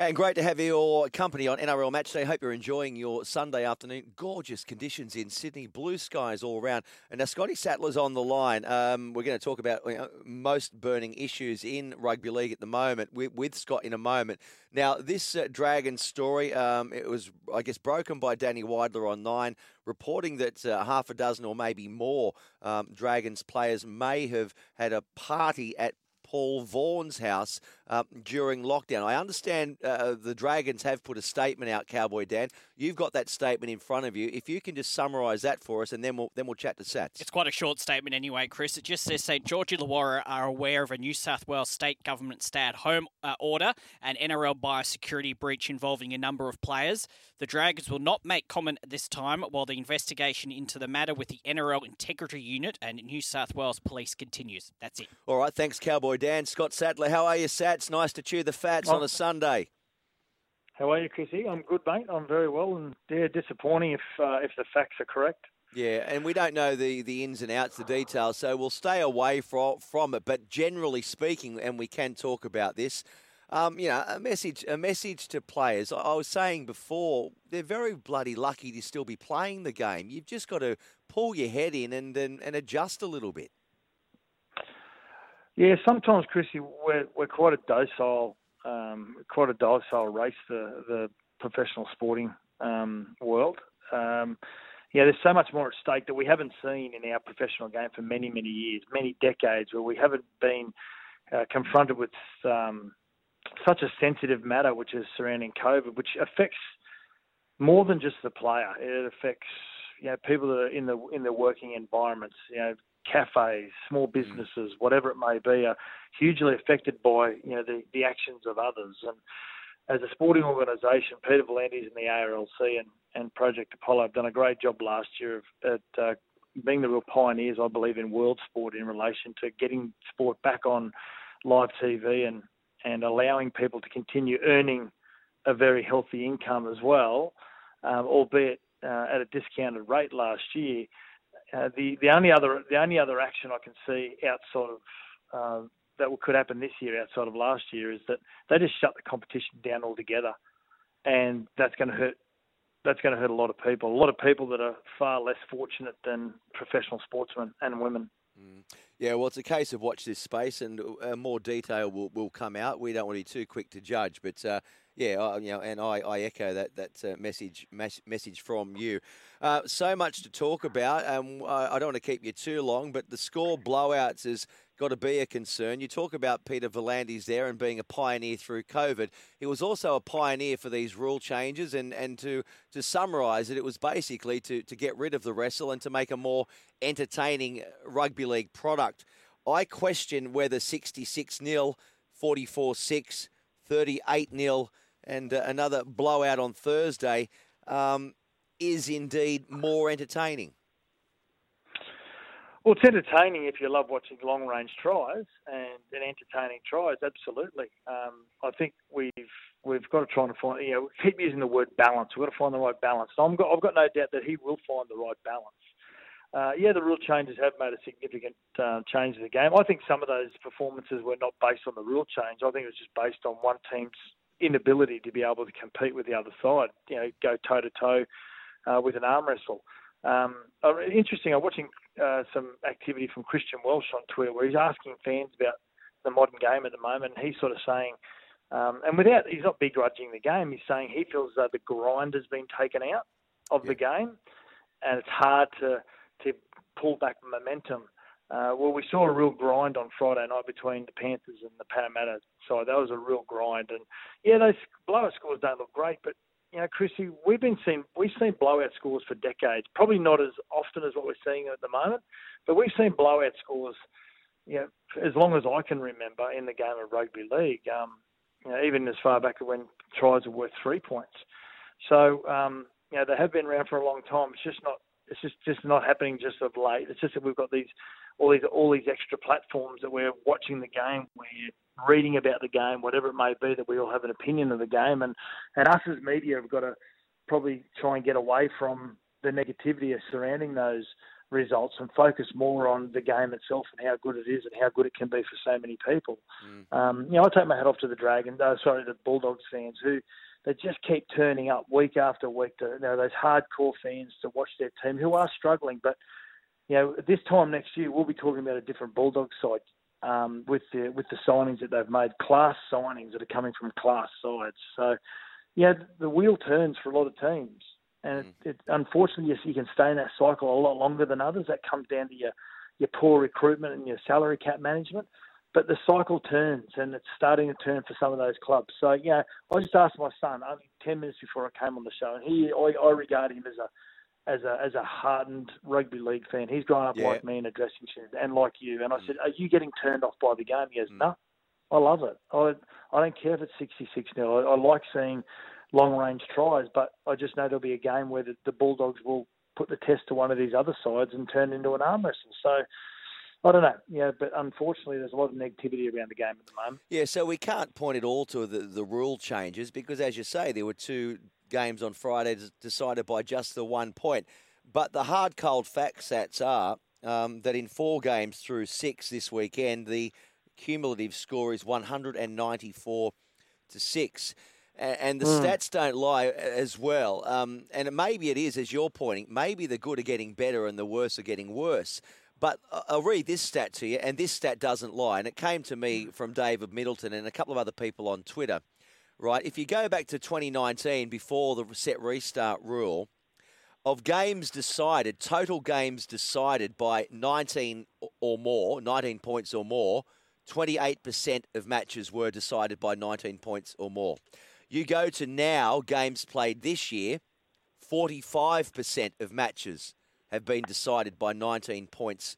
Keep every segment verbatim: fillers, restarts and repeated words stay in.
And great to have your company on N R L Matchday. Hope you're enjoying your Sunday afternoon. Gorgeous conditions in Sydney, blue skies all around. And now Scotty Sadler's on the line. Um, we're going to talk about you know, most burning issues in rugby league at the moment with, with Scott in a moment. Now, this uh, Dragon story, um, it was, I guess, broken by Danny Weidler on Nine, reporting that uh, half a dozen or maybe more um, Dragons players may have had a party at Paul Vaughan's house uh, during lockdown. I understand uh, the Dragons have put a statement out, Cowboy Dan. You've got that statement in front of you. If you can just summarise that for us, and then we'll then we'll chat to Sats. It's quite a short statement anyway, Chris. It just says St George Illawarra are aware of a New South Wales state government stay-at-home uh, order and N R L biosecurity breach involving a number of players. The Dragons will not make comment at this time, while the investigation into the matter with the N R L Integrity Unit and New South Wales Police continues. That's it. All right, thanks, Cowboy Dan. Scott Sadler, how are you, Sats? Nice to chew the fats oh. on a Sunday. How are you, Chrissy? I'm good, mate. I'm very well, and they're disappointing if uh, if the facts are correct. Yeah, and we don't know the, the ins and outs, the details, so we'll stay away from from it. But generally speaking, and we can talk about this, um, you know, a message a message to players. I, I was saying before, they're very bloody lucky to still be playing the game. You've just got to pull your head in and and, and adjust a little bit. Yeah, sometimes, Chrissy, we're we're quite a docile, um, quite a docile race, the the professional sporting um, world. Um, yeah, there's so much more at stake that we haven't seen in our professional game for many, many years, many decades, where we haven't been uh, confronted with um, such a sensitive matter, which is surrounding COVID, which affects more than just the player. It affects you know people that are in the in the working environments. You know. Cafes, small businesses, whatever it may be, are hugely affected by you know the, the actions of others. And as a sporting organisation, Peter Valenti and the A R L C and, and Project Apollo have done a great job last year of, at uh, being the real pioneers, I believe, in world sport in relation to getting sport back on live T V and, and allowing people to continue earning a very healthy income as well, um, albeit uh, at a discounted rate last year. Uh, the, the only other the only other action I can see outside of uh, that could happen this year outside of last year is that they just shut the competition down altogether, and that's going to hurt that's going to hurt a lot of people, a lot of people that are far less fortunate than professional sportsmen and women. Mm. Yeah, well, it's a case of watch this space, and uh, more detail will, will come out. We don't want to be too quick to judge, but uh, yeah, I, you know, and I, I echo that that uh, message mas- message from you. Uh, so much to talk about. Um, I, I don't want to keep you too long, but the score blowouts has got to be a concern. You talk about Peter Volandis there and being a pioneer through COVID. He was also a pioneer for these rule changes, and, and to to summarise it, it was basically to to get rid of the wrestle and to make a more entertaining rugby league product. I question whether sixty-six nil, forty-four six, thirty-eight nil, and uh, another blowout on Thursday um, is indeed more entertaining. Well, it's entertaining if you love watching long-range tries and, and entertaining tries. Absolutely, um, I think we've we've got to try and find. You know, we keep using the word balance. We've got to find the right balance. So I'm got, I've got no doubt that he will find the right balance. Uh, yeah, the rule changes have made a significant uh, change to the game. I think some of those performances were not based on the rule change. I think it was just based on one team's inability to be able to compete with the other side, you know, go toe-to-toe uh, with an arm wrestle. Um, interesting, I'm watching uh, some activity from Christian Welsh on Twitter where he's asking fans about the modern game at the moment. He's sort of saying, um, and without, he's not begrudging the game, he's saying he feels that the grind has been taken out of yeah. the game, and it's hard to... to pull back momentum. Uh, well, we saw a real grind on Friday night between the Panthers and the Parramatta side. That was a real grind. And, yeah, those blowout scores don't look great, but, you know, Chrissy, we've been seeing, we've seen blowout scores for decades, probably not as often as what we're seeing at the moment, but we've seen blowout scores, you know, as long as I can remember in the game of rugby league, um, you know, even as far back as when tries were worth three points. So, um, you know, they have been around for a long time. It's just not, It's just, just not happening just of late. It's just that we've got these all these all these extra platforms that we're watching the game, we're reading about the game, whatever it may be, that we all have an opinion of the game. And, and us as media have got to probably try and get away from the negativity surrounding those results and focus more on the game itself and how good it is and how good it can be for so many people. Mm. Um, you know, I take my hat off to the Dragon, uh, sorry, the Bulldogs fans who they just keep turning up week after week. To, you know, those hardcore fans to watch their team who are struggling, but you know, this time next year we'll be talking about a different Bulldogs side um, with the with the signings that they've made, class signings that are coming from class sides. So, yeah, the wheel turns for a lot of teams. And it, it, unfortunately, you can stay in that cycle a lot longer than others. That comes down to your, your poor recruitment and your salary cap management. But the cycle turns, and it's starting to turn for some of those clubs. So, you know, I just asked my son only ten minutes before I came on the show, and he, I, I regard him as a as a as a hardened rugby league fan. He's grown up yeah. like me in a dressing shed and like you. And I said, "Are you getting turned off by the game?" He goes, "No, I love it. I I don't care if it's sixty-six nil. I, I like seeing long-range tries, but I just know there'll be a game where the, the Bulldogs will put the test to one of these other sides and turn into an arm wrestle." So, I don't know. Yeah, but unfortunately, there's a lot of negativity around the game at the moment. Yeah, so we can't point it all to the, the rule changes because, as you say, there were two games on Friday decided by just the one point. But the hard, cold fact stats are um, that in four games through six this weekend, the cumulative score is one hundred ninety-four to six. And the mm. stats don't lie as well. Um, and maybe it is, as you're pointing, maybe the good are getting better and the worse are getting worse. But I'll read this stat to you, and this stat doesn't lie. And it came to me from David Middleton and a couple of other people on Twitter, right? If you go back to twenty nineteen, before the set restart rule, of games decided, total games decided by nineteen or more, nineteen points or more, twenty-eight percent of matches were decided by nineteen points or more. You go to now, games played this year, forty-five percent of matches have been decided by nineteen points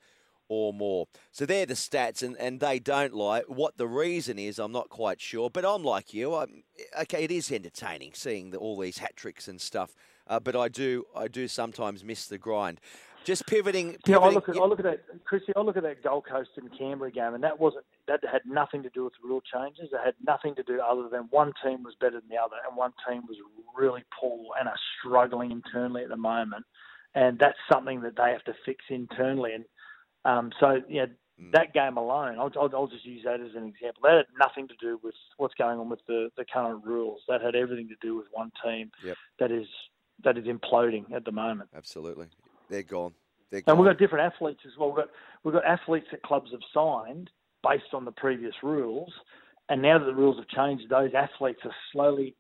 or more. So they're the stats, and, and they don't lie. What the reason is, I'm not quite sure. But I'm like you. I'm, okay, it is entertaining seeing the, all these hat-tricks and stuff. Uh, but I do I do sometimes miss the grind. Just pivoting. pivoting. Yeah, I look at I look at that, Chrissy. I look at that Gold Coast and Canberra game, and that wasn't that had nothing to do with the rule changes. It had nothing to do other than one team was better than the other, and one team was really poor and are struggling internally at the moment, and that's something that they have to fix internally. And um, so, yeah, mm. that game alone, I'll, I'll, I'll just use that as an example. That had nothing to do with what's going on with the, the current rules. That had everything to do with one team yep. that is that is imploding at the moment. Absolutely. They're gone. They're gone. And we've got different athletes as well. We've got, we've got athletes that clubs have signed based on the previous rules, and now that the rules have changed, those athletes are slowly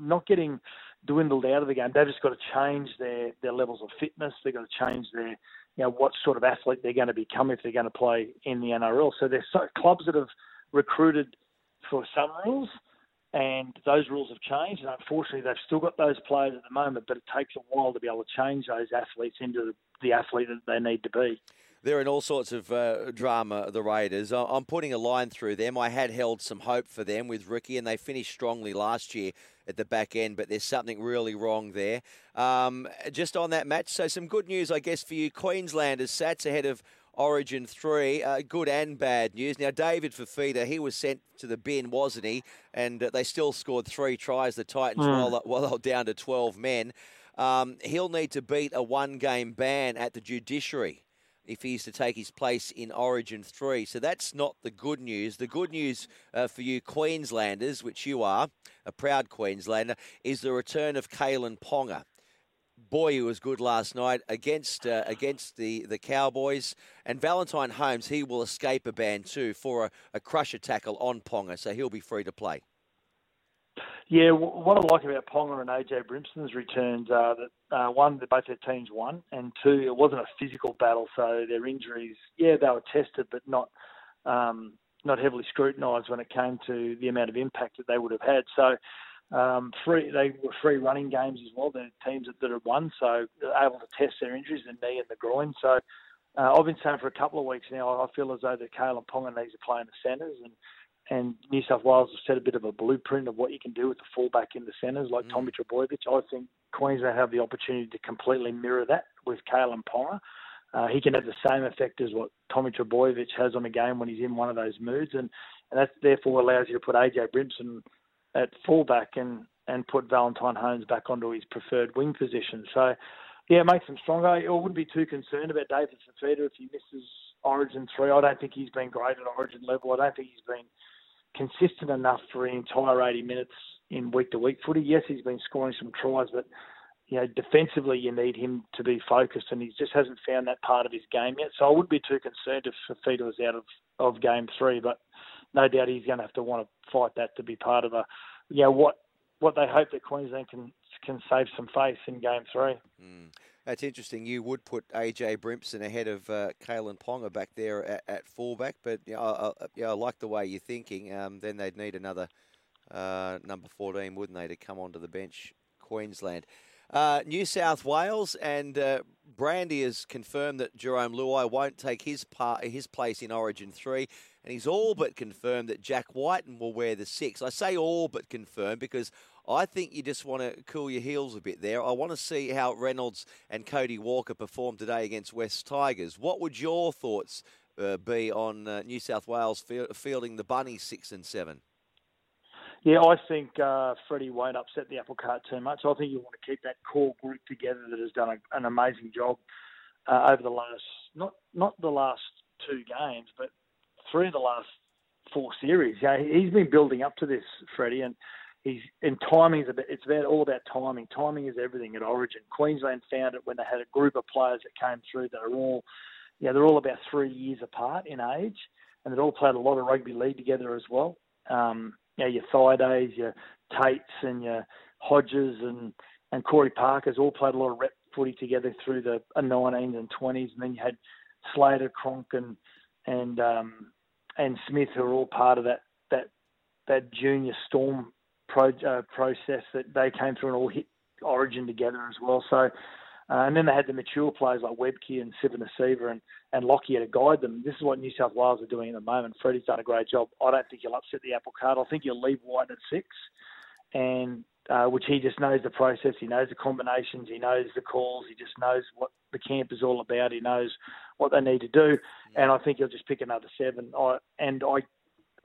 not getting dwindled out of the game. They've just got to change their, their levels of fitness. They've got to change their, you know, what sort of athlete they're going to become if they're going to play in the N R L. So there's so, clubs that have recruited for some rules, and those rules have changed, and unfortunately they've still got those players at the moment, but it takes a while to be able to change those athletes into the athlete that they need to be. They're in all sorts of uh, drama, the Raiders. I'm putting a line through them. I had held some hope for them with Ricky, and they finished strongly last year at the back end, but there's something really wrong there. Um, just on that match, so some good news, I guess, for you. Queenslanders, Sats ahead of Origin three, uh, good and bad news. Now, David Fifita, he was sent to the bin, wasn't he? And uh, they still scored three tries, the Titans, mm. while, while they're down to twelve men. Um, he'll need to beat a one-game ban at the judiciary if he's to take his place in Origin three. So that's not the good news. The good news uh, for you Queenslanders, which you are, a proud Queenslander, is the return of Kalyn Ponga. Boy, he was good last night against uh, against the, the Cowboys. And Valentine Holmes, he will escape a ban too for a, a crusher tackle on Ponga, so he'll be free to play. Yeah, what I like about Ponga and A J Brimson's returns are that, uh, one, that both their teams won, and two, it wasn't a physical battle, so their injuries, yeah, they were tested, but not um, not heavily scrutinised when it came to the amount of impact that they would have had. So, Um, free, they were free running games as well. They're teams that, that have won, so able to test their injuries, the knee and the groin. So uh, I've been saying for a couple of weeks now, I feel as though that Kalyn Ponga needs to play in the centres, and, and New South Wales have set a bit of a blueprint of what you can do with the fullback in the centres, like mm. Tommy Trbojevic. I think Queensland have the opportunity to completely mirror that with Kalyn Ponga. Uh, he can have the same effect as what Tommy Trbojevic has on a game when he's in one of those moods, and, and that therefore allows you to put A J Brimson at fullback and, and put Valentine Holmes back onto his preferred wing position. So Yeah, it makes him stronger. I wouldn't be too concerned about David Fifita if he misses Origin three. I don't think he's been great at Origin level. I don't think he's been consistent enough for an entire eighty minutes in week-to-week footy. Yes, he's been scoring some tries, but you know, defensively you need him to be focused, and he just hasn't found that part of his game yet. So I wouldn't be too concerned if Fifita was out of, of game three, but no doubt he's going to have to want to fight that to be part of a, you know, what what they hope that Queensland can can save some face in game three. Mm. That's interesting. You would put A J Brimson ahead of uh, Kalyn Ponga back there at, at fullback, but you know, I, I, you know, I like the way you're thinking. Um, then they'd need another uh, number fourteen, wouldn't they, to come onto the bench, Queensland. Uh, New South Wales, and uh, Brandy has confirmed that Jerome Luai won't take his part, his place in Origin three, and he's all but confirmed that Jack Wighton will wear the six. I say all but confirmed because I think you just want to cool your heels a bit there. I want to see how Reynolds and Cody Walker perform today against West Tigers. What would your thoughts uh, be on uh, New South Wales fielding the Bunnies six and seven? Yeah, I think uh, Freddie won't upset the apple cart too much. I think you want to keep that core group together that has done a, an amazing job uh, over the last, not not the last two games, but three of the last four series. Yeah, he's been building up to this, Freddie, and He's, and timing's a bit, it's about, all about timing. Timing is everything at Origin. Queensland found it when they had a group of players that came through that are all, yeah, they're all about three years apart in age, and they've all played a lot of rugby league together as well. Um, you know, your Thaidays, your Tates, and your Hodges, and, and Corey Parker's all played a lot of rep footy together through the nineteens and twenties, and then you had Slater, Cronk, and and um, and Smith, who are all part of that that that junior Storm Pro, uh, process that they came through and all hit Origin together as well. So, uh, and then they had the mature players like Webke and Sivanasiva and, and Lockyer to guide them. This is what New South Wales are doing at the moment. Freddie's done a great job. I don't think you'll upset the apple cart. I think you'll leave White at six, and uh, which he just knows the process. He knows the combinations. He knows the calls. He just knows what the camp is all about. He knows what they need to do. And I think he'll just pick another seven. I, and I,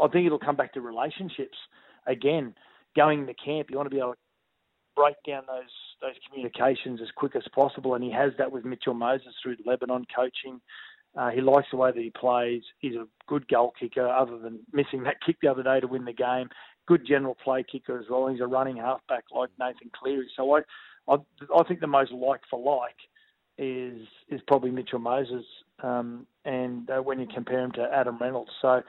I think it'll come back to relationships again. Going to camp, you want to be able to break down those those communications as quick as possible, and he has that with Mitchell Moses through the Lebanon coaching. Uh, he likes the way that he plays. He's a good goal kicker, other than missing that kick the other day to win the game. Good general play kicker as well. He's a running halfback like Nathan Cleary. So I I, I think the most like for like is is probably Mitchell Moses, um, and uh, when you compare him to Adam Reynolds. So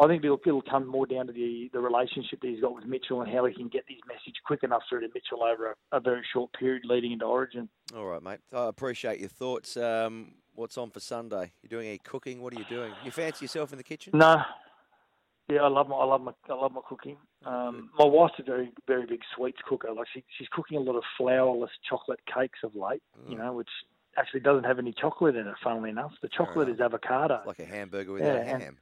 I think it'll, it'll come more down to the, the relationship that he's got with Mitchell and how he can get his message quick enough through to Mitchell over a, a very short period leading into Origin. All right, mate. I appreciate your thoughts. Um, what's on for Sunday? You're doing any cooking? What are you doing? You fancy yourself in the kitchen? No. Yeah, I love my I love my I love my cooking. Um, my wife's a very very big sweets cooker. Like she she's cooking a lot of flourless chocolate cakes of late. Mm. You know, which actually doesn't have any chocolate in it. Funnily enough, the chocolate right. is avocado. It's like a hamburger without yeah, ham. And,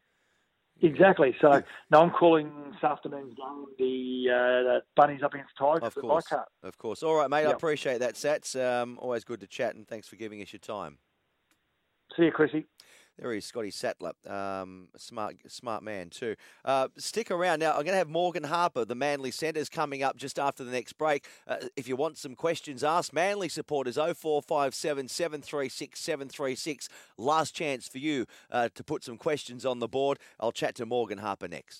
Exactly. So, no, I'm calling this afternoon's game the uh, Bunnies up against Tigers. Of course. I can't. Of course. All right, mate. Yep. I appreciate that, Sats. Um, always good to chat, and thanks for giving us your time. See you, Chrissy. There he is, Scotty Sadler. Um, smart, smart man too. Uh, stick around. Now, I'm going to have Morgan Harper, the Manly centre, is coming up just after the next break. Uh, if you want some questions asked, Manly supporters, oh four five seven, seven three six, seven three six. Last chance for you uh, to put some questions on the board. I'll chat to Morgan Harper next.